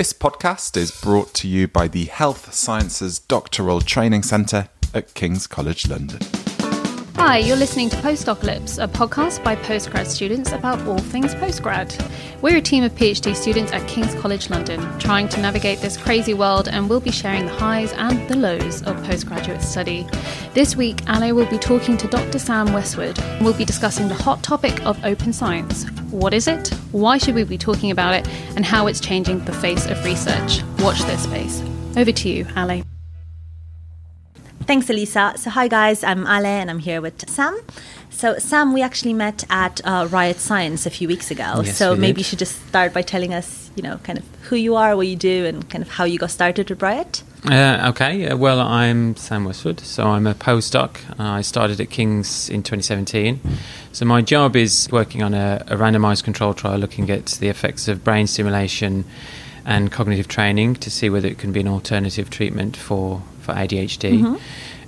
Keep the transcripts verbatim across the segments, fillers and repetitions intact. This podcast is brought to you by the Health Sciences Doctoral Training Centre at King's College London. Hi, you're listening to Postdocalypse, a podcast by postgrad students about all things postgrad. We're a team of PhD students at King's College London, trying to navigate this crazy world, and we'll be sharing the highs and the lows of postgraduate study. This week, Anno will be talking to Doctor Sam Westwood, and we'll be discussing the hot topic of open science. What is it? Why should we be talking about it? And how it's changing the face of research. Watch this space. Over to you, Ale. Thanks, Elisa. So hi, guys, I'm Ale and I'm here with Sam. So Sam, we actually met at uh, Riot Science a few weeks ago. Yes, so maybe did. You should just start by telling us, you know, kind of who you are, what you do, and kind of how you got started with Riot. Uh, okay, uh, well, I'm Sam Westwood, so I'm a postdoc. Uh, I started at King's in twenty seventeen. So my job is working on a, a randomised control trial looking at the effects of brain stimulation and cognitive training to see whether it can be an alternative treatment for for A D H D. Mm-hmm.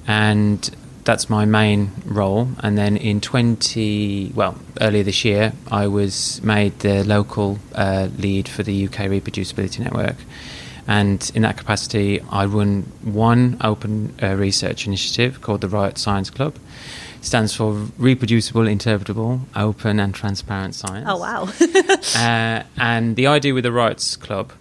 And that's my main role. And then in twenty well earlier this year, I was made the local uh, lead for the U K Reproducibility Network, and in that capacity I run one open uh, research initiative called the Riot Science Club. Stands for Reproducible, Interpretable, Open and Transparent Science. Oh, wow. uh, and the idea with the Riot Club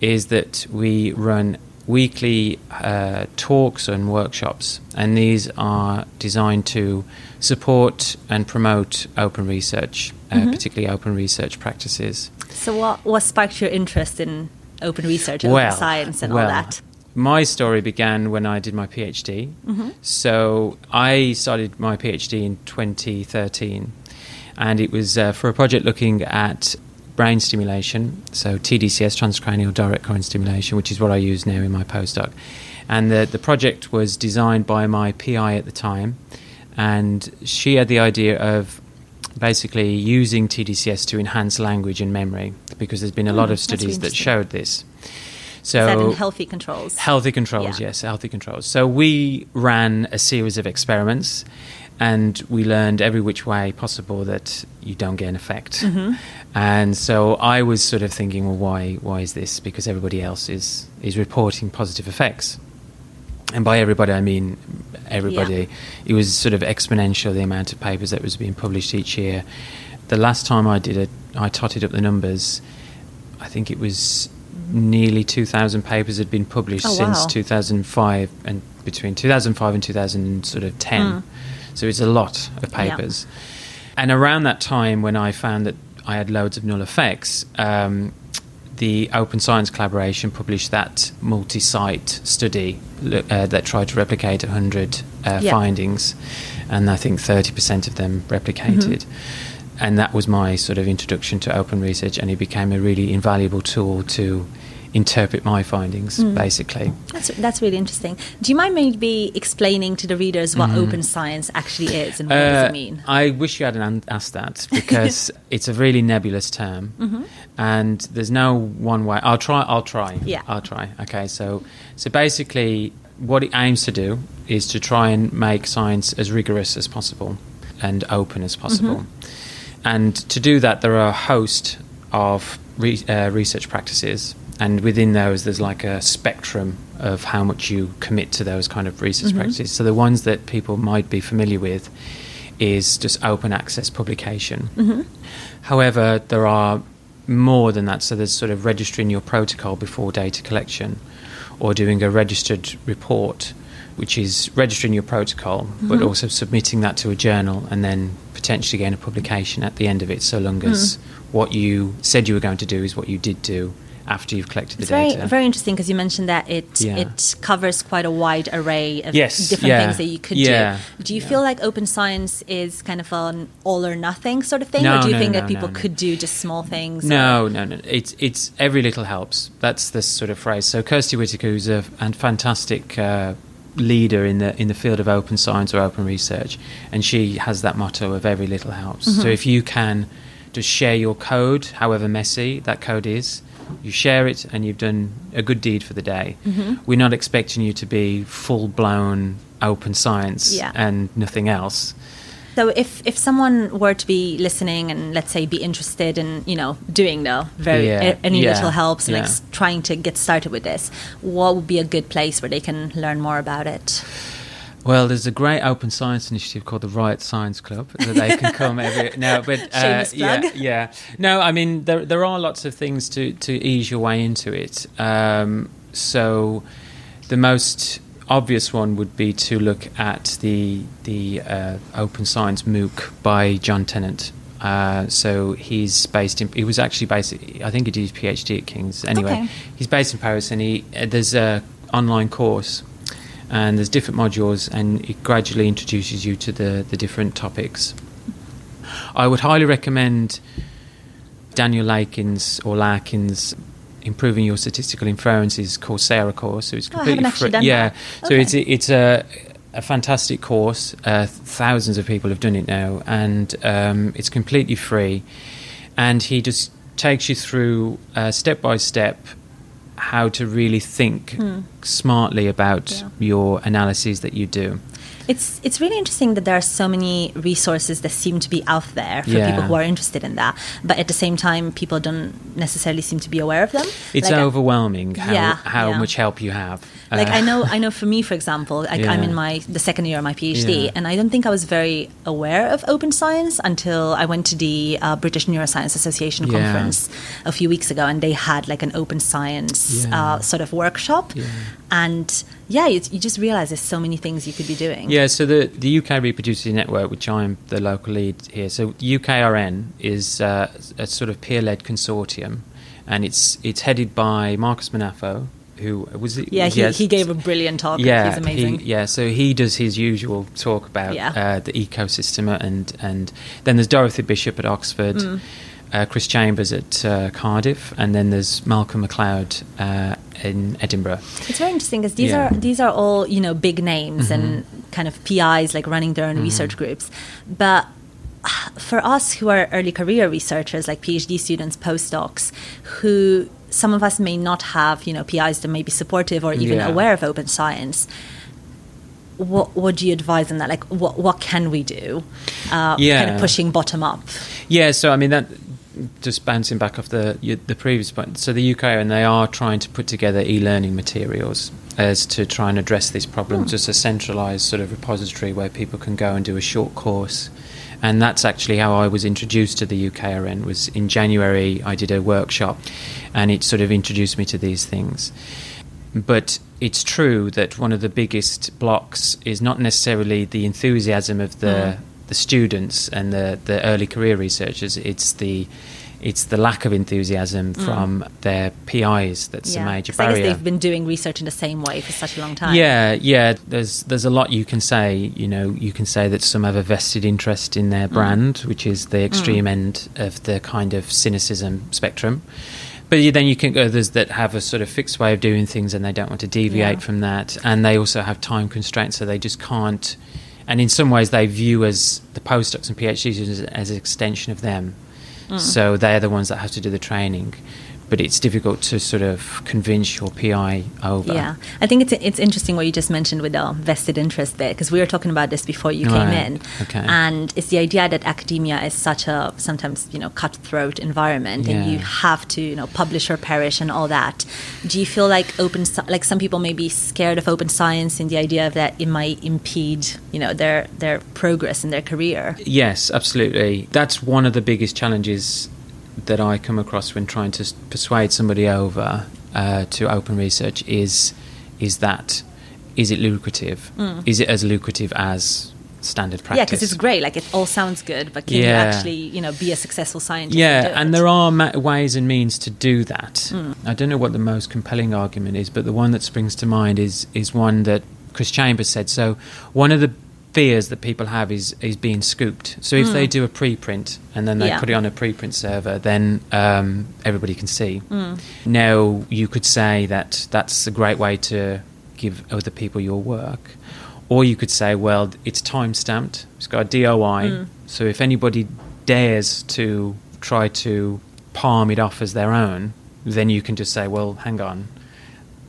is that we run weekly uh, talks and workshops, and these are designed to support and promote open research, uh, mm-hmm. particularly open research practices. So what, what sparked your interest in open research, open well, science and well, all that? My story began when I did my PhD. Mm-hmm. So I started my PhD in twenty thirteen, and it was uh, for a project looking at brain stimulation, so T D C S, transcranial direct current stimulation, which is what I use now in my postdoc. And the, the project was designed by my P I at the time, and she had the idea of basically using T D C S to enhance language and memory, because there's been a mm, lot of studies that showed this. So is that in healthy controls? Healthy controls, yeah. yes, healthy controls. So we ran a series of experiments, and we learned every which way possible that you don't get an effect. Mm-hmm. And so I was sort of thinking, well, why why is this? Because everybody else is, is reporting positive effects. And by everybody, I mean everybody. Yeah. It was sort of exponential, the amount of papers that was being published each year. The last time I did it, I totted up the numbers. I think it was nearly two thousand papers had been published oh, since wow. two thousand five, and between two thousand five and two thousand ten. Mm. So it's a lot of papers. Yeah. And around that time, when I found that I had loads of null effects, um, the Open Science Collaboration published that multi-site study uh, that tried to replicate one hundred uh, yeah. findings, and I think thirty percent of them replicated. Mm-hmm. And that was my sort of introduction to open research, and it became a really invaluable tool to interpret my findings, mm. basically. That's that's really interesting. Do you mind maybe explaining to the readers what mm. open science actually is and what uh, does it mean? I wish you hadn't asked that, because it's a really nebulous term, mm-hmm. and there's no one way. I'll try. I'll try. Yeah. I'll try. Okay. So so basically, what it aims to do is to try and make science as rigorous as possible and open as possible. Mm-hmm. And to do that, there are a host of re- uh, research practices. And within those, there's like a spectrum of how much you commit to those kind of research mm-hmm. practices. So the ones that people might be familiar with is just open access publication. Mm-hmm. However, there are more than that. So there's sort of registering your protocol before data collection, or doing a registered report, which is registering your protocol, mm-hmm. but also submitting that to a journal and then potentially getting a publication at the end of it, so long as mm. what you said you were going to do is what you did do after you've collected it's the data. It's very, very interesting, because you mentioned that it yeah. it covers quite a wide array of yes, different yeah. things that you could yeah. do. Do you yeah. feel like open science is kind of an all or nothing sort of thing? No, or do you no, think no, that people no, no. could do just small things? No, or? no, no. It's it's every little helps. That's this sort of phrase. So Kirsty Whittaker, who's a and fantastic uh, leader in the in the field of open science or open research, and she has that motto of every little helps. Mm-hmm. So if you can just share your code, however messy that code is, you share it and you've done a good deed for the day. Mm-hmm. We're not expecting you to be full-blown open science yeah. and nothing else. So if, if someone were to be listening and, let's say, be interested in, you know, doing the very yeah. a, any yeah. little helps and yeah. like trying to get started with this, what would be a good place where they can learn more about it? Well, there's a great open science initiative called the Riot Science Club that they can come every now. But uh, yeah, yeah, no, I mean there there are lots of things to, to ease your way into it. Um, so the most obvious one would be to look at the the uh, Open Science MOOC by John Tennant. Uh, so he's based in. He was actually based. I think he did his PhD at King's. Anyway, okay. He's based in Paris, and he uh, there's a online course. And there's different modules, and it gradually introduces you to the, the different topics. I would highly recommend Daniël Lakens or Larkins' Improving Your Statistical Inferences Coursera course. So it's completely oh, free. Yeah, that. so okay. it's it's a a fantastic course. Uh, thousands of people have done it now, and um, it's completely free. And he just takes you through uh, step by step. How to really think hmm. smartly about yeah. your analyses that you do. It's it's really interesting that there are so many resources that seem to be out there for yeah. people who are interested in that, but at the same time, people don't necessarily seem to be aware of them. It's like overwhelming I, how yeah, how yeah. much help you have. Like uh, I know, I know. For me, for example, like yeah. I'm in my the second year of my PhD, yeah. and I don't think I was very aware of open science until I went to the uh, British Neuroscience Association yeah. conference a few weeks ago, and they had like an open science yeah. uh, sort of workshop, yeah. and yeah, you, you just realize there's so many things you could be doing. Yeah, so the the U K Reproducibility Network, which I'm the local lead here, so U K R N is uh, a sort of peer-led consortium, and it's it's headed by Marcus Manafo. Who was it? Yeah, he, yes. he gave a brilliant talk. Yeah, he's amazing. He, yeah, so he does his usual talk about yeah. uh, the ecosystem, and and then there's Dorothy Bishop at Oxford, mm. uh, Chris Chambers at uh, Cardiff, and then there's Malcolm MacLeod uh, in Edinburgh. It's very interesting because these yeah. are these are all you know big names mm-hmm. and kind of P Is like running their own mm-hmm. research groups, but. For us who are early career researchers, like PhD students, postdocs, who some of us may not have, you know, P Is that may be supportive or even yeah. aware of open science. What would you advise on that? Like, what what can we do? Uh, yeah. Kind of pushing bottom up. Yeah. So I mean that. Just bouncing back off the the previous point. So the U K and they are trying to put together e-learning materials as to try and address this problem. Mm. Just a centralised sort of repository where people can go and do a short course. And that's actually how I was introduced to the U K R N, was in January I did a workshop and it sort of introduced me to these things. But it's true that one of the biggest blocks is not necessarily the enthusiasm of the, mm. the students and the, the early career researchers, it's the it's the lack of enthusiasm mm. from their P Is that's yeah. a major barrier. I guess they've been doing research in the same way for such a long time. Yeah, yeah. There's there's a lot you can say. You know, you can say that some have a vested interest in their mm. brand, which is the extreme mm. end of the kind of cynicism spectrum. But then you can go others that have a sort of fixed way of doing things and they don't want to deviate yeah. from that. And they also have time constraints, so they just can't. And in some ways, they view as the postdocs and PhDs as, as an extension of them. Mm. So they're the ones that have to do the training, but it's difficult to sort of convince your P I over. Yeah, I think it's it's interesting what you just mentioned with the vested interest bit, because we were talking about this before you right. came in. Okay. And it's the idea that academia is such a sometimes you know cutthroat environment, yeah. and you have to you know publish or perish and all that. Do you feel like open like some people may be scared of open science and the idea that it might impede you know their their progress in their career? Yes, absolutely. That's one of the biggest challenges that I come across when trying to persuade somebody over uh, to open research is is that is it lucrative? Mm. Is it as lucrative as standard practice? Yeah, because it's great. Like it all sounds good, but can yeah. you actually you know be a successful scientist? Yeah, and, do and there are ma- ways and means to do that. Mm. I don't know what the most compelling argument is, but the one that springs to mind is is one that Chris Chambers said. So one of the fears that people have is is being scooped. So if mm. they do a preprint and then they yeah. put it on a preprint server, then um, everybody can see. Mm. Now, you could say that that's a great way to give other people your work. Or you could say, well, it's time-stamped. It's got a D O I. Mm. So if anybody dares to try to palm it off as their own, then you can just say, well, hang on.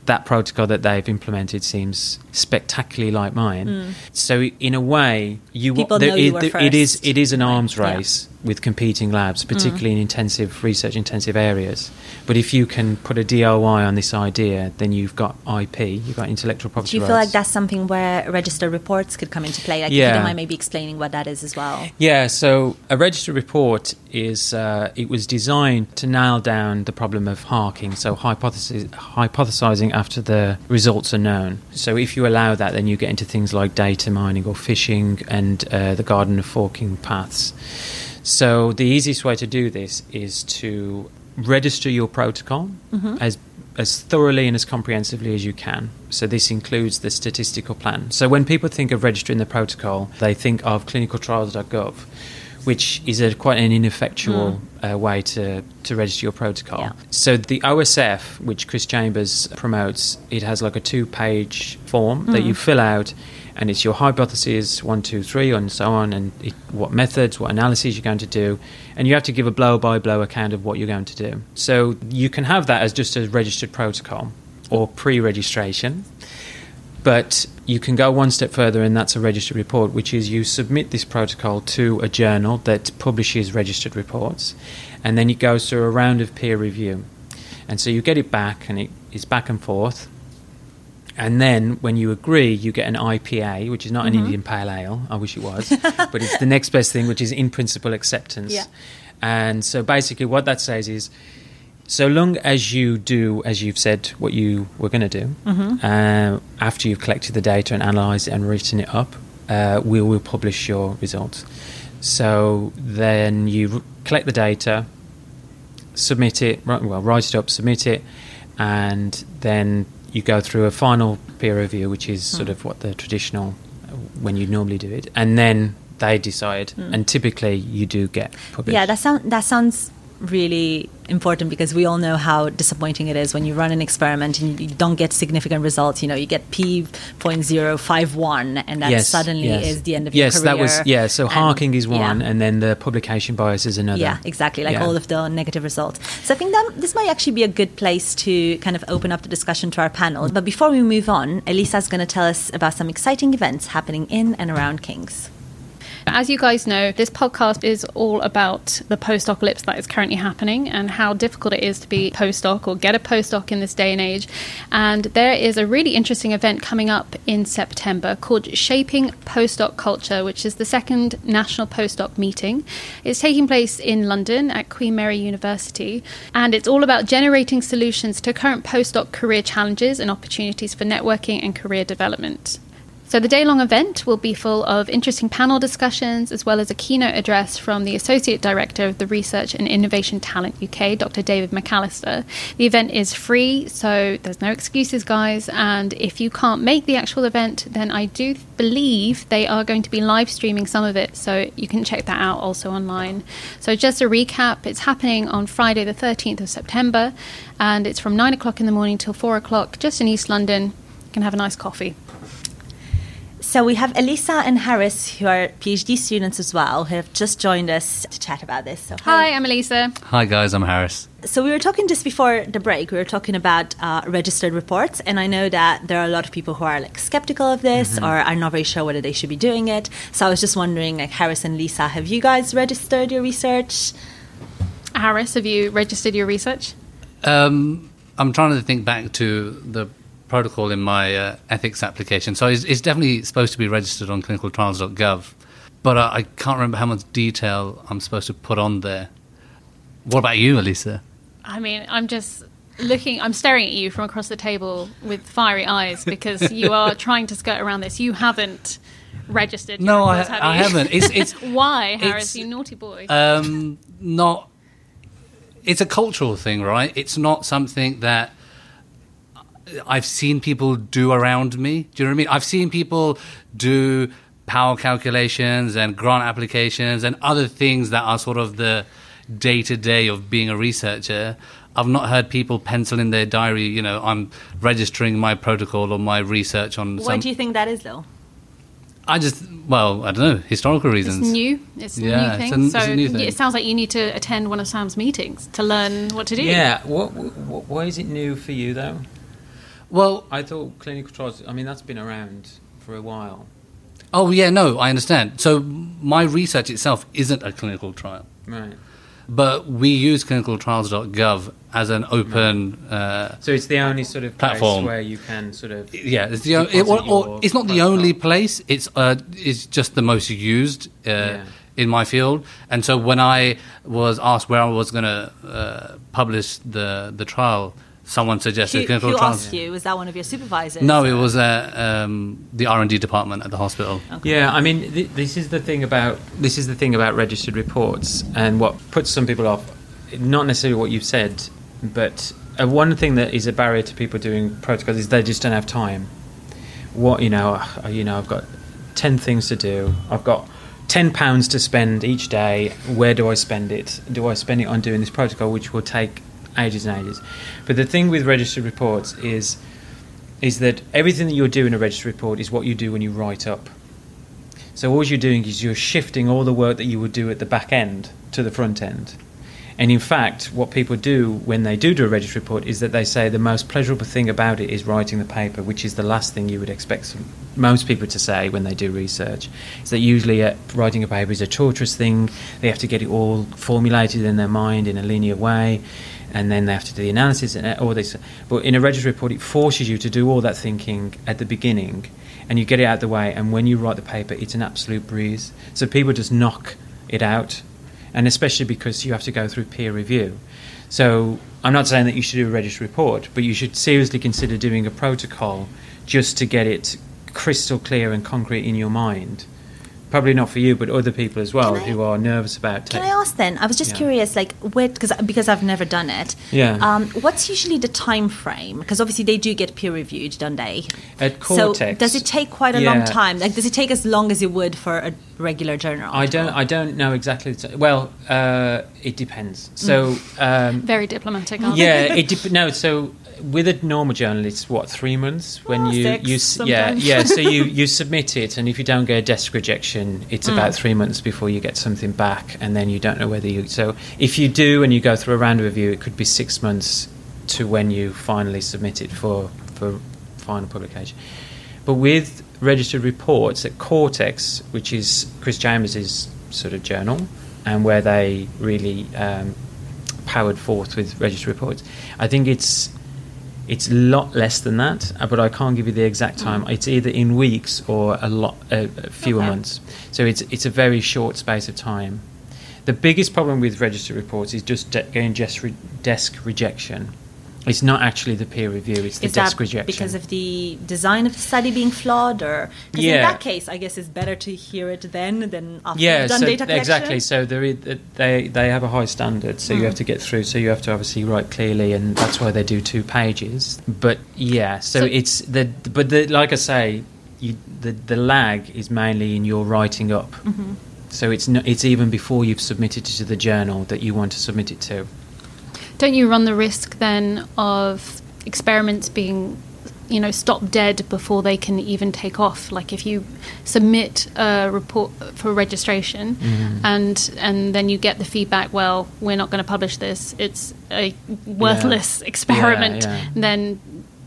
that protocol that they've implemented seems spectacularly like mine. Mm. So in a way, you, People there, know you it, were first. it is it is an arms race yeah. with competing labs, particularly mm. in intensive research, intensive areas. But if you can put a D O I on this idea, then you've got I P, you've got intellectual property rights. Do you rights. feel like that's something where register reports could come into play? Like, yeah. if you don't mind maybe explaining what that is as well. Yeah, so a register report is uh, it was designed to nail down the problem of harking, so hypothesis, hypothesizing after the results are known. So if you allow that, then you get into things like data mining or phishing and uh, the garden of forking paths. So the easiest way to do this is to register your protocol mm-hmm. as as thoroughly and as comprehensively as you can. So this includes the statistical plan. So when people think of registering the protocol, they think of clinical trials dot gov, which is a, quite an ineffectual mm. uh, way to, to register your protocol. Yeah. So the O S F, which Chris Chambers promotes, it has like a two-page form mm. that you fill out, and it's your hypotheses, one, two, three, and so on, and it, what methods, what analyses you're going to do. And you have to give a blow-by-blow account of what you're going to do. So you can have that as just a registered protocol or pre-registration. But you can go one step further, and that's a registered report, which is you submit this protocol to a journal that publishes registered reports, and then it goes through a round of peer review. And so you get it back, and it is back and forth. And then when you agree, you get an I P A, which is not mm-hmm. an Indian Pale Ale. I wish it was. But it's the next best thing, which is in principle acceptance. Yeah. And so basically what that says is, so long as you do, as you've said, what you were going to do, mm-hmm. uh, after you've collected the data and analysed it and written it up, uh, we will publish your results. So then you collect the data, submit it, well, write it up, submit it, and then you go through a final peer review, which is mm. sort of what the traditional, when you normally do it, and then they decide, mm. and typically you do get published. Yeah, that, sound, that sounds really important, because we all know how disappointing it is when you run an experiment and you don't get significant results. You know, you get P zero point zero five one, and that yes, suddenly yes. is the end of yes, your career. Yes, that was, yeah, so and, harking is one, yeah. and then the publication bias is another. Yeah, exactly, like yeah. all of the negative results. So I think that this might actually be a good place to kind of open up the discussion to our panel. But before we move on, Elisa's going to tell us about some exciting events happening in and around King's. As you guys know, this podcast is all about the postdocalypse that is currently happening and how difficult it is to be postdoc or get a postdoc in this day and age. And there is a really interesting event coming up in September called Shaping Postdoc Culture, which is the second national postdoc meeting. It's taking place in London at Queen Mary University, and it's all about generating solutions to current postdoc career challenges and opportunities for networking and career development. So the day-long event will be full of interesting panel discussions, as well as a keynote address from the Associate Director of the Research and Innovation Talent U K, Doctor David McAllister. The event is free, so there's no excuses, guys. And if you can't make the actual event, then I do believe they are going to be live streaming some of it, so you can check that out also online. So just a recap, it's happening on Friday the thirteenth of September, and it's from nine o'clock in the morning till four o'clock, just in East London. You can have a nice coffee. So we have Elisa and Harris, who are PhD students as well, who have just joined us to chat about this. So, hi. hi, I'm Elisa. Hi, guys. I'm Harris. So we were talking just before the break, we were talking about uh, registered reports. And I know that there are a lot of people who are like skeptical of this mm-hmm. or are not very sure whether they should be doing it. So I was just wondering, like, Harris and Lisa, have you guys registered your research? Harris, have you registered your research? Um, I'm trying to think back to the protocol in my uh, ethics application. So it's, it's definitely supposed to be registered on clinical trials dot gov, but I, I can't remember how much detail I'm supposed to put on there. What about you, Elisa? I mean, I'm just looking, I'm staring at you from across the table with fiery eyes because you are trying to skirt around this. You haven't registered. No, I, have I haven't. It's, it's Why, Harris, it's, you naughty boy? Um, not. It's a cultural thing, right? It's not something that I've seen people do around me. Do you know what I mean? I've seen people do power calculations and grant applications and other things that are sort of the day-to-day of being a researcher. I've not heard people pencil in their diary, you know, I'm registering my protocol or my research on... Why some... do you think that is, though? I just, well, I don't know, historical reasons. It's new. It's a yeah, new thing. It's a, so it's a new thing. It sounds like you need to attend one of Sam's meetings to learn what to do. Yeah. What, what, why is it new for you, though? Well, I thought clinical trials, I mean, that's been around for a while. Oh, yeah, no, I understand. So my research itself isn't a clinical trial. Right. But we use clinical trials dot gov as an open right. uh, So it's the only sort of platform place where you can sort of... Yeah, it's, the o- it, or, or it's not the only place. It's uh, it's just the most used uh, yeah. in my field. And so when I was asked where I was going to uh, publish the, the trial, someone suggested who, clinical who trials. Who asked you? Was that one of your supervisors? No, it was uh, um, the R and D department at the hospital. Okay. Yeah, I mean, th- this is the thing about this is the thing about registered reports, and what puts some people off. Not necessarily what you've said, but uh, one thing that is a barrier to people doing protocols is they just don't have time. What you know, uh, you know, I've got ten things to do. I've got ten pounds to spend each day. Where do I spend it? Do I spend it on doing this protocol, which will take ages and ages? But the thing with registered reports is is that everything that you'll do in a registered report is what you do when you write up. So all you're doing is you're shifting all the work that you would do at the back end to the front end. And in fact, what people do when they do do a registered report is that they say the most pleasurable thing about it is writing the paper, which is the last thing you would expect some, most people to say when they do research. Is that usually uh, writing a paper is a torturous thing. They have to get it all formulated in their mind in a linear way, and then they have to do the analysis and all this. But in a registered report, it forces you to do all that thinking at the beginning, and you get it out of the way, and when you write the paper, it's an absolute breeze. So people just knock it out, and especially because you have to go through peer review. So I'm not saying that you should do a registered report, but you should seriously consider doing a protocol just to get it crystal clear and concrete in your mind. Probably not for you, but other people as well I, who are nervous about it. Can I ask then? I was just yeah. curious, like, where, cause, because I've never done it. Yeah. Um, what's usually the time frame? Because obviously they do get peer reviewed, don't they? At Cortex. So does it take quite a yeah. long time? Like, does it take as long as it would for a regular journal? I don't. I don't know exactly. The t- well, uh, it depends. So um, very diplomatic. Aren't yeah. It de- no. So. With a normal journal, it's what three months when oh, you six, you sometimes. yeah yeah. So you, you submit it, and if you don't get a desk rejection, it's mm. about three months before you get something back, and then you don't know whether you. So if you do and you go through a round of review, it could be six months to when you finally submit it for for final publication. But with registered reports at Cortex, which is Chris Chambers' sort of journal, and where they really um, powered forth with registered reports, I think it's. It's a lot less than that, but I can't give you the exact time. Mm. It's either in weeks or a lot, uh, fewer okay. months. So it's it's a very short space of time. The biggest problem with registered reports is just de- getting just re- desk rejection. It's not actually the peer review; it's the is desk that rejection. Because of the design of the study being flawed, or because yeah. in that case, I guess it's better to hear it then than after yeah, you've done so data collection. Exactly. So there is, they they have a high standard, so mm. you have to get through. So you have to obviously write clearly, and that's why they do two pages. But yeah, so, so it's the but the, like I say, you, the the lag is mainly in your writing up. Mm-hmm. So it's not, it's even before you've submitted it to the journal that you want to submit it to. Don't you run the risk then of experiments being, you know, stopped dead before they can even take off? Like if you submit a report for registration mm. and and then you get the feedback, well, we're not going to publish this, it's a worthless yeah. experiment, yeah, yeah. then,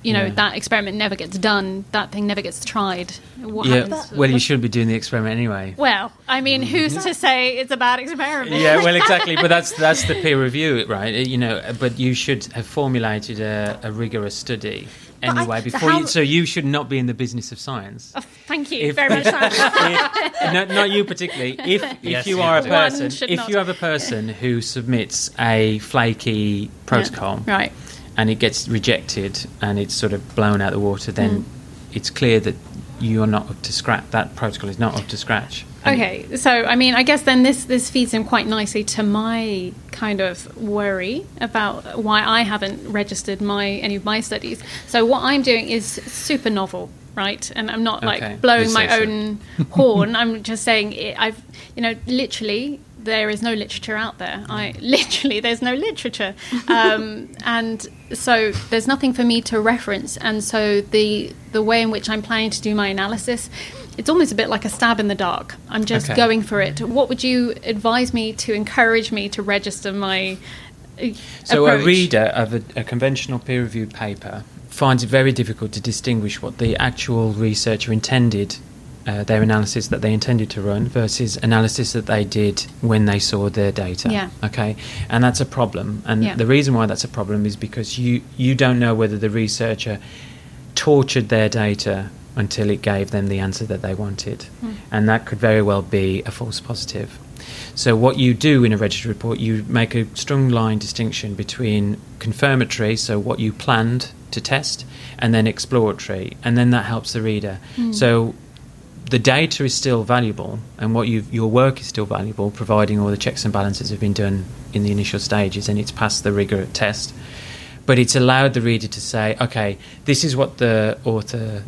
you know, yeah. that experiment never gets done, that thing never gets tried. What yeah. happens? Well, you shouldn't be doing the experiment anyway. Well, I mean, who's to say it's a bad experiment? Yeah, well, exactly, but that's that's the peer review, right? You know, but you should have formulated a, a rigorous study anyway I, before. How, you, so you should not be in the business of science. Oh, thank you if, very much. if, no, not you particularly. If if yes, you are a person, if not. you have a person who submits a flaky protocol, yeah, right. and it gets rejected and it's sort of blown out the water, then mm. it's clear that you are not up to scratch. That protocol is not up to scratch. Okay, so, I mean, I guess then this, this feeds in quite nicely to my kind of worry about why I haven't registered my any of my studies. So what I'm doing is super novel, right? And I'm not, okay. like, blowing my so. own horn. I'm just saying it, I've, you know, literally... there is no literature out there. I literally, there's no literature. Um, and so there's nothing for me to reference. And so the the way in which I'm planning to do my analysis, it's almost a bit like a stab in the dark. I'm just okay. going for it. What would you advise me to encourage me to register my uh, So approach? A reader of a, a conventional peer-reviewed paper finds it very difficult to distinguish what the actual researcher intended, uh, their analysis that they intended to run, versus analysis that they did when they saw their data. Yeah. Okay, and that's a problem. And yeah. the reason why that's a problem is because you, you don't know whether the researcher tortured their data until it gave them the answer that they wanted. Mm. And that could very well be a false positive. So what you do in a registered report, you make a strong line distinction between confirmatory, so what you planned to test, and then exploratory, and then that helps the reader. Mm. So the data is still valuable, and what you've, your work is still valuable, providing all the checks and balances have been done in the initial stages and it's passed the rigor test. But it's allowed the reader to say, okay, this is what the author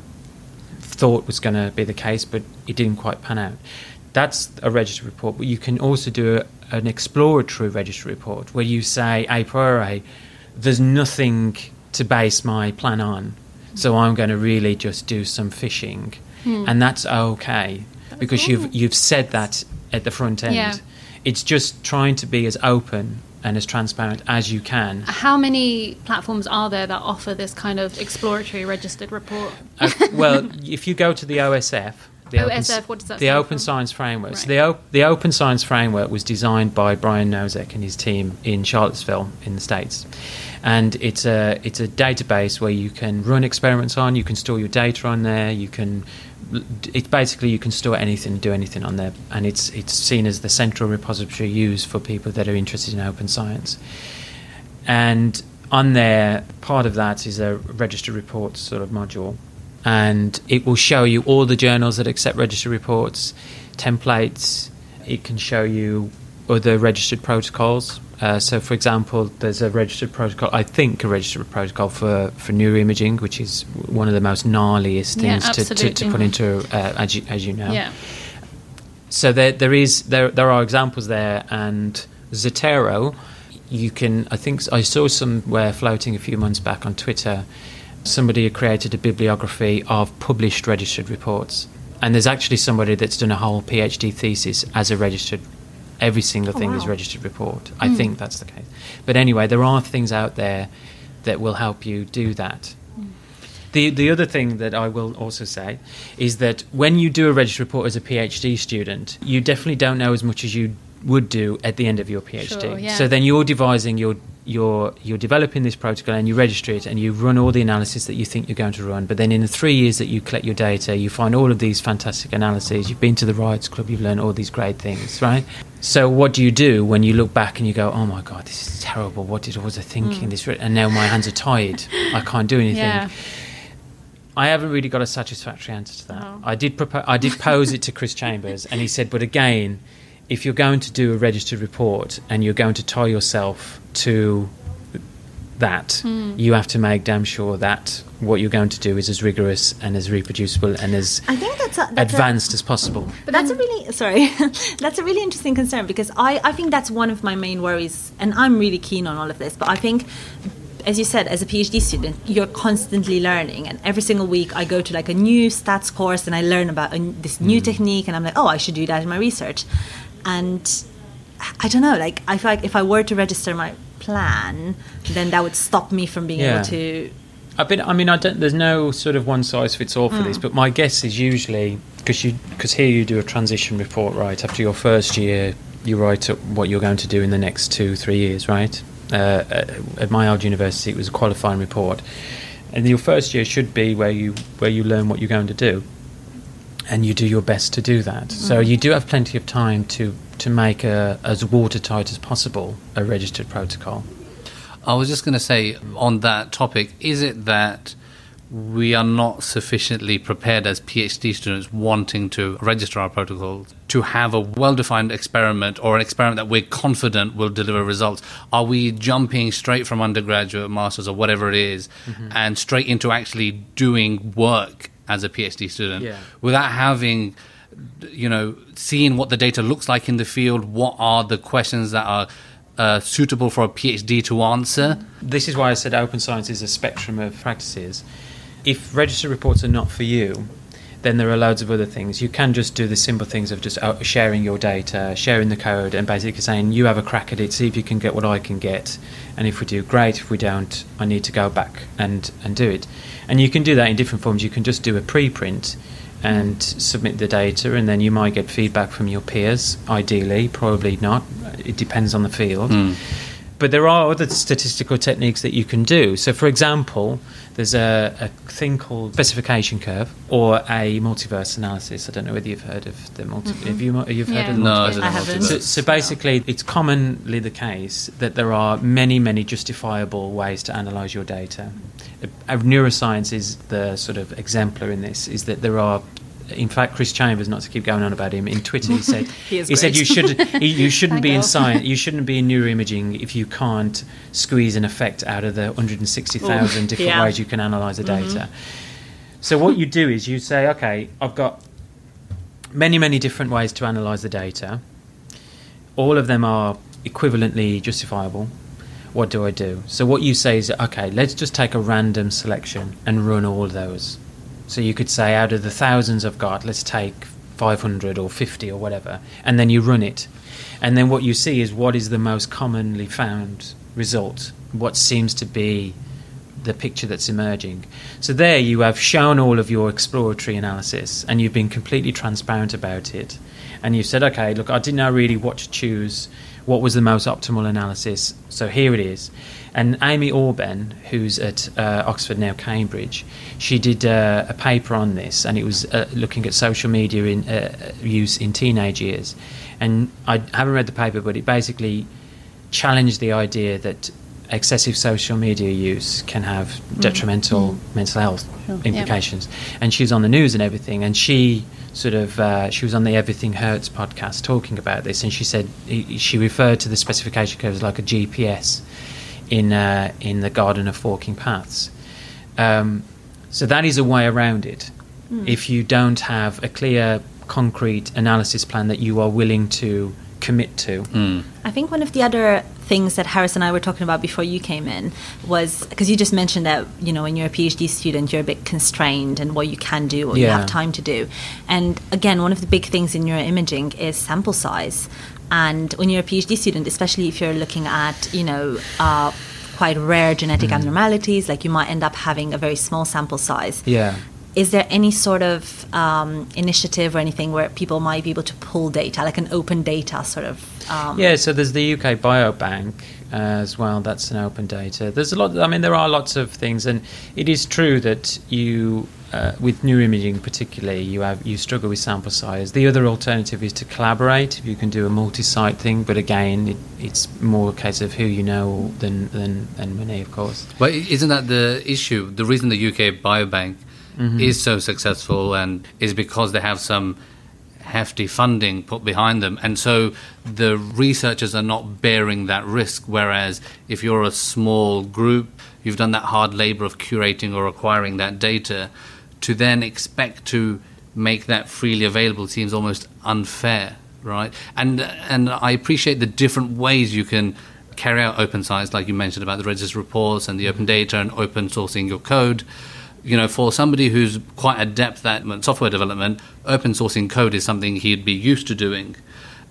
thought was going to be the case, but it didn't quite pan out. That's a registered report, but you can also do a, an exploratory registered report where you say, a priori, there's nothing to base my plan on, so I'm going to really just do some fishing. Hmm. And that's okay, that's because cool. you've you've said that at the front end. Yeah. It's just trying to be as open and as transparent as you can. How many platforms are there that offer this kind of exploratory registered report? Uh, well, if you go to the O S F... The O S F, open, what does that The Open from? Science Framework. Right. So the, o- the Open Science Framework was designed by Brian Nosek and his team in Charlottesville in the States. And it's a, it's a database where you can run experiments on, you can store your data on there, you can... It basically, you can store anything, do anything on there, and it's it's seen as the central repository used for people that are interested in open science. And on there, part of that is a registered reports sort of module, and it will show you all the journals that accept registered reports, templates. It can show you other registered protocols. Uh, so, for example, there's a registered protocol, I think a registered protocol for, for neuroimaging, which is one of the most gnarliest things yeah, to, to, to put into, uh, as, you, as you know. Yeah. So there there is there there are examples there, and Zotero, you can, I think, I saw somewhere floating a few months back on Twitter, somebody had created a bibliography of published registered reports. And there's actually somebody that's done a whole PhD thesis as a registered report. Every single thing oh, wow. is registered report. I mm. think that's the case. But anyway, there are things out there that will help you do that. Mm. The the other thing that I will also say is that when you do a registered report as a PhD student, you definitely don't know as much as you would do at the end of your PhD. Sure, yeah. So then you're devising your you're you're developing this protocol and you register it and you run all the analysis that you think you're going to run, but then in the three years that you collect your data, you find all of these fantastic analyses, you've been to the Riots Club, you've learned all these great things, right? So what do you do when you look back and you go, oh my god, this is terrible, what did I was I thinking? Mm. This re- and now my hands are tied, I can't do anything. Yeah. I haven't really got a satisfactory answer to that. Oh. I did propo- I did pose it to Chris Chambers, and he said, but again, if you're going to do a registered report and you're going to tie yourself to that, mm. you have to make damn sure that what you're going to do is as rigorous and as reproducible and as I think that's a, that's advanced a, as possible. But that's a really sorry, that's a really interesting concern, because I, I think that's one of my main worries, and I'm really keen on all of this, but I think, as you said, as a PhD student, you're constantly learning, and every single week I go to like a new stats course and I learn about a, this new mm. technique, and I'm like, oh, I should do that in my research. And I don't know, like, I feel like if I were to register my plan, then that would stop me from being yeah. able to... I've been, I mean, I don't, there's no sort of one-size-fits-all for mm. this, but my guess is usually, because you, because here you do a transition report, right? After your first year, you write up what you're going to do in the next two, three years, right? Uh, at my old university, it was a qualifying report. And your first year should be where you where you learn what you're going to do. And you do your best to do that. Mm. So you do have plenty of time to, to make a, as watertight as possible a registered protocol. I was just going to say on that topic, is it that we are not sufficiently prepared as PhD students wanting to register our protocols to have a well-defined experiment or an experiment that we're confident will deliver results? Are we jumping straight from undergraduate, master's or whatever it is mm-hmm. and straight into actually doing work as a PhD student yeah. without having, you know, seeing what the data looks like in the field, what are the questions that are uh, suitable for a PhD to answer? This is why I said open science is a spectrum of practices. If registered reports are not for you, then there are loads of other things. You can just do the simple things of just sharing your data, sharing the code, and basically saying, you have a crack at it, see if you can get what I can get. And if we do, great. If we don't, I need to go back and, and do it. And you can do that in different forms. You can just do a preprint and submit the data, and then you might get feedback from your peers, ideally, probably not. It depends on the field. Mm. But there are other statistical techniques that you can do. So, for example, there's a, a thing called specification curve or a multiverse analysis. I don't know whether you've heard of the multiverse. Mm-hmm. Have you, you've yeah. heard of the no, multiverse? No, I haven't. So, so basically, no. It's commonly the case that there are many, many justifiable ways to analyse your data. Neuroscience is the sort of exemplar in this, is that there are... In fact, Chris Chambers, not to keep going on about him, in Twitter he said he, he said you should you shouldn't be in science, you shouldn't be in neuroimaging if you can't squeeze an effect out of the one hundred sixty thousand different yeah. ways you can analyse the data. Mm-hmm. So what you do is you say, okay, I've got many many different ways to analyse the data. All of them are equivalently justifiable. What do I do? So what you say is, okay, let's just take a random selection and run all those. So you could say, out of the thousands I've got, let's take five hundred or fifty or whatever, and then you run it. And then what you see is what is the most commonly found result, what seems to be the picture that's emerging. So there you have shown all of your exploratory analysis, and you've been completely transparent about it. And you've said, okay, look, I didn't know really what to choose, what was the most optimal analysis, so here it is. And Amy Orben, who's at uh, Oxford, now Cambridge, she did uh, a paper on this, and it was uh, looking at social media in, uh, use in teenage years. And I haven't read the paper, but it basically challenged the idea that excessive social media use can have detrimental mm. mental health sure. implications. Yep. And she was on the news and everything, and she sort of uh, she was on the Everything Hurts podcast talking about this, and she said she referred to the specification curve as like a G P S in uh, in the garden of forking paths. Um, so that is a way around it. Mm. If you don't have a clear, concrete analysis plan that you are willing to commit to. Mm. I think one of the other things that Harris and I were talking about before you came in was, because you just mentioned that, you know, when you're a PhD student, you're a bit constrained in what you can do or yeah. you have time to do. And again, one of the big things in neuroimaging is sample size. And when you're a PhD student, especially if you're looking at, you know, uh, quite rare genetic mm. abnormalities, like you might end up having a very small sample size. Yeah. Is there any sort of um, initiative or anything where people might be able to pull data, like an open data sort of? Um, yeah, so there's the U K Biobank uh, as well. That's an open data. There's a lot. I mean, there are lots of things, and it is true that you, uh, with neuroimaging particularly, you have you struggle with sample size. The other alternative is to collaborate. If you can do a multi-site thing, but again, it, it's more a case of who you know than than than money, of course. But isn't that the issue? The reason the U K Biobank Mm-hmm. is so successful and is because they have some hefty funding put behind them, and so the researchers are not bearing that risk, whereas if you're a small group, you've done that hard labor of curating or acquiring that data, to then expect to make that freely available seems almost unfair, right? And and I appreciate the different ways you can carry out open science, like you mentioned about the register reports and the open data and open sourcing your code. You know, for somebody who's quite adept at software development, open sourcing code is something he'd be used to doing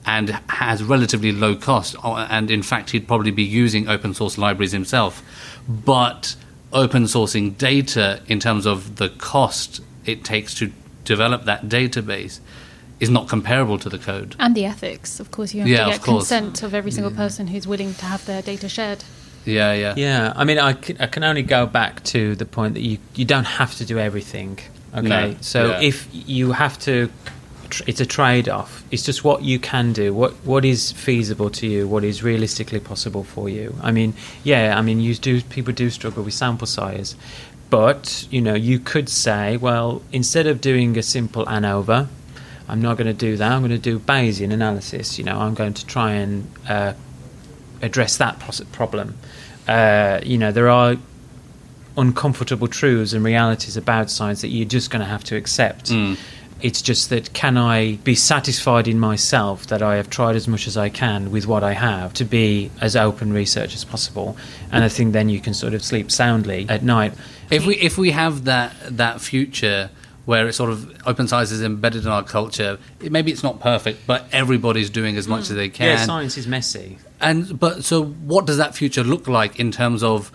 and has relatively low cost. And in fact, he'd probably be using open source libraries himself. But open sourcing data, in terms of the cost it takes to develop that database, is not comparable to the code. And the ethics, of course. You have yeah, to get consent of every single yeah. person who's willing to have their data shared. Yeah, yeah. Yeah, I mean, I can, I can only go back to the point that you, you don't have to do everything, okay? No, so yeah. if you have to, it's a trade-off. It's just what you can do, what what is feasible to you, what is realistically possible for you. I mean, yeah, I mean, you do people do struggle with sample size, but, you know, you could say, well, instead of doing a simple ANOVA, I'm not going to do that, I'm going to do Bayesian analysis, you know, I'm going to try and... Uh, address that problem. Uh, you know, there are uncomfortable truths and realities about science that you're just going to have to accept. Mm. It's just that, can I be satisfied in myself that I have tried as much as I can with what I have to be as open research as possible? And I think then you can sort of sleep soundly at night. If we if we have that that future where it's sort of open science is embedded in our culture. It, maybe it's not perfect, but everybody's doing as much mm. as they can. Yeah, science is messy. And but so what does that future look like in terms of,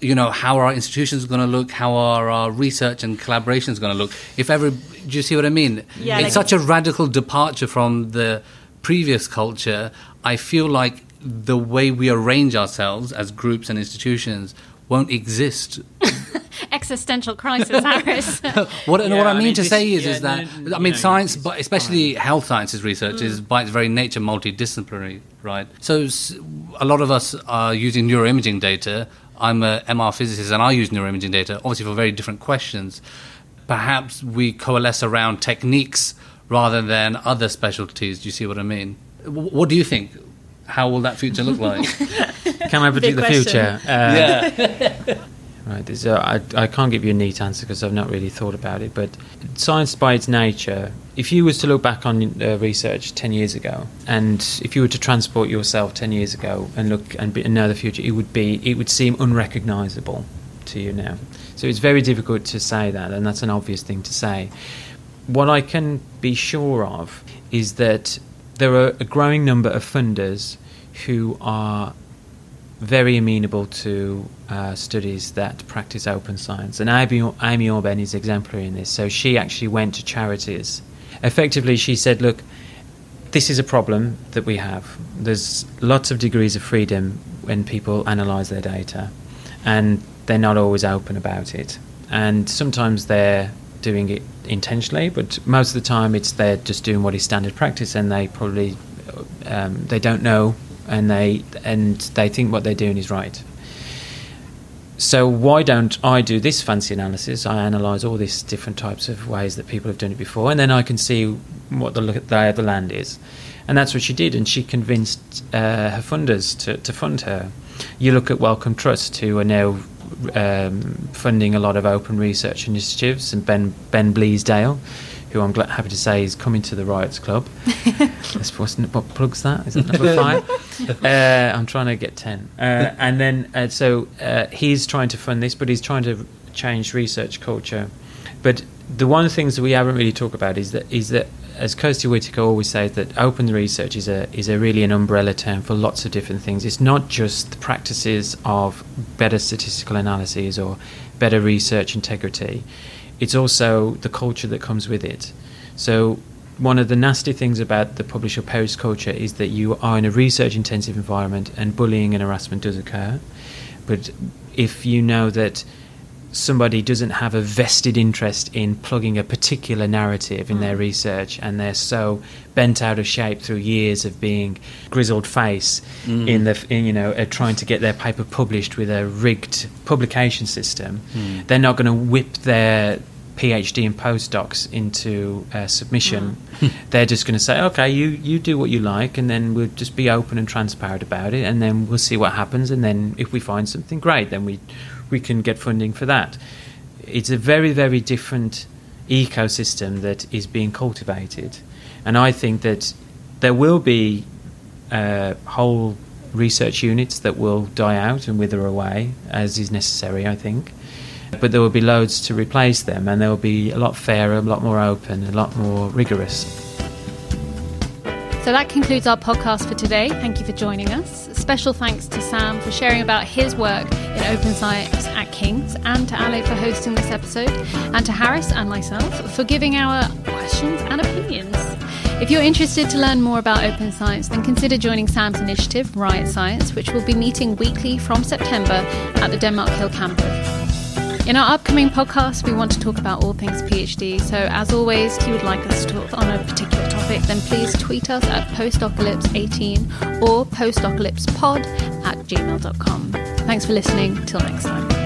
you know, how our institutions are going to look, how are our research and collaborations going to look? If every, do you see what I mean? Yeah, it's like, such a radical departure from the previous culture. I feel like the way we arrange ourselves as groups and institutions won't exist. Existential crisis, Harris. what, yeah, what I mean, I mean to this, say is, yeah, is that, no, I mean, no, science, but especially fine. health sciences research mm. is by its very nature multidisciplinary, right? So a lot of us are using neuroimaging data. I'm a M R physicist and I use neuroimaging data, obviously for very different questions. Perhaps we coalesce around techniques rather than other specialties. Do you see what I mean? What do you think? How will that future look like? Can I predict the question. future? Uh, yeah. Right, so I, I can't give you a neat answer because I've not really thought about it, but science by its nature, if you was to look back on uh, research ten years ago, and if you were to transport yourself ten years ago and look and, be, and know the future, it would be it would seem unrecognisable to you now. So it's very difficult to say that, and that's an obvious thing to say. What I can be sure of is that there are a growing number of funders who are very amenable to uh, studies that practice open science. And Amy Orben is exemplary in this. So she actually went to charities. Effectively, she said, look, this is a problem that we have. There's lots of degrees of freedom when people analyse their data, and they're not always open about it. And sometimes they're doing it intentionally, but most of the time it's they're just doing what is standard practice, and they probably um, they don't know, and they and they think what they're doing is right. So why don't I do this fancy analysis? I analyse all these different types of ways that people have done it before, and then I can see what the lay of the land is. And that's what she did, and she convinced uh, her funders to, to fund her. You look at Wellcome Trust, who are now um, funding a lot of open research initiatives, and Ben Ben Bleasdale, who I'm glad, happy to say is coming to the Riots Club. What plugs that? Is that number five? uh, I'm trying to get ten. Uh, and then, uh, so uh, he's trying to fund this, but he's trying to change research culture. But the one of the things that we haven't really talked about is that, is that as Kirsty Whittaker always says, that open research is a is a really an umbrella term for lots of different things. It's not just the practices of better statistical analyses or better research integrity. It's also the culture that comes with it. So one of the nasty things about the publish or perish culture is that you are in a research-intensive environment, and bullying and harassment does occur. But if you know that somebody doesn't have a vested interest in plugging a particular narrative in their research, and they're so bent out of shape through years of being grizzled face mm. in the in, you know uh, trying to get their paper published with a rigged publication system, mm. they're not going to whip their PhD and postdocs into uh, submission. Mm. They're just going to say, okay, you you do what you like, and then we'll just be open and transparent about it, and then we'll see what happens, and then if we find something great, then we we can get funding for that. It's a very, very different ecosystem that is being cultivated. And I think that there will be uh, whole research units that will die out and wither away, as is necessary, I think. But there will be loads to replace them, and they will be a lot fairer, a lot more open, a lot more rigorous. So that concludes our podcast for today. Thank you for joining us. Special thanks to Sam for sharing about his work in open science at King's, and to Ale for hosting this episode, and to Harris and myself for giving our questions and opinions. If you're interested to learn more about open science, then consider joining Sam's initiative, Riot Science, which will be meeting weekly from September at the Denmark Hill campus. In our upcoming podcast, we want to talk about all things PhD, so as always, if you would like us to talk on a particular topic, then please tweet us at postocalypse eighteen or postocalypsepod at gmail dot com. Thanks for listening. Till next time.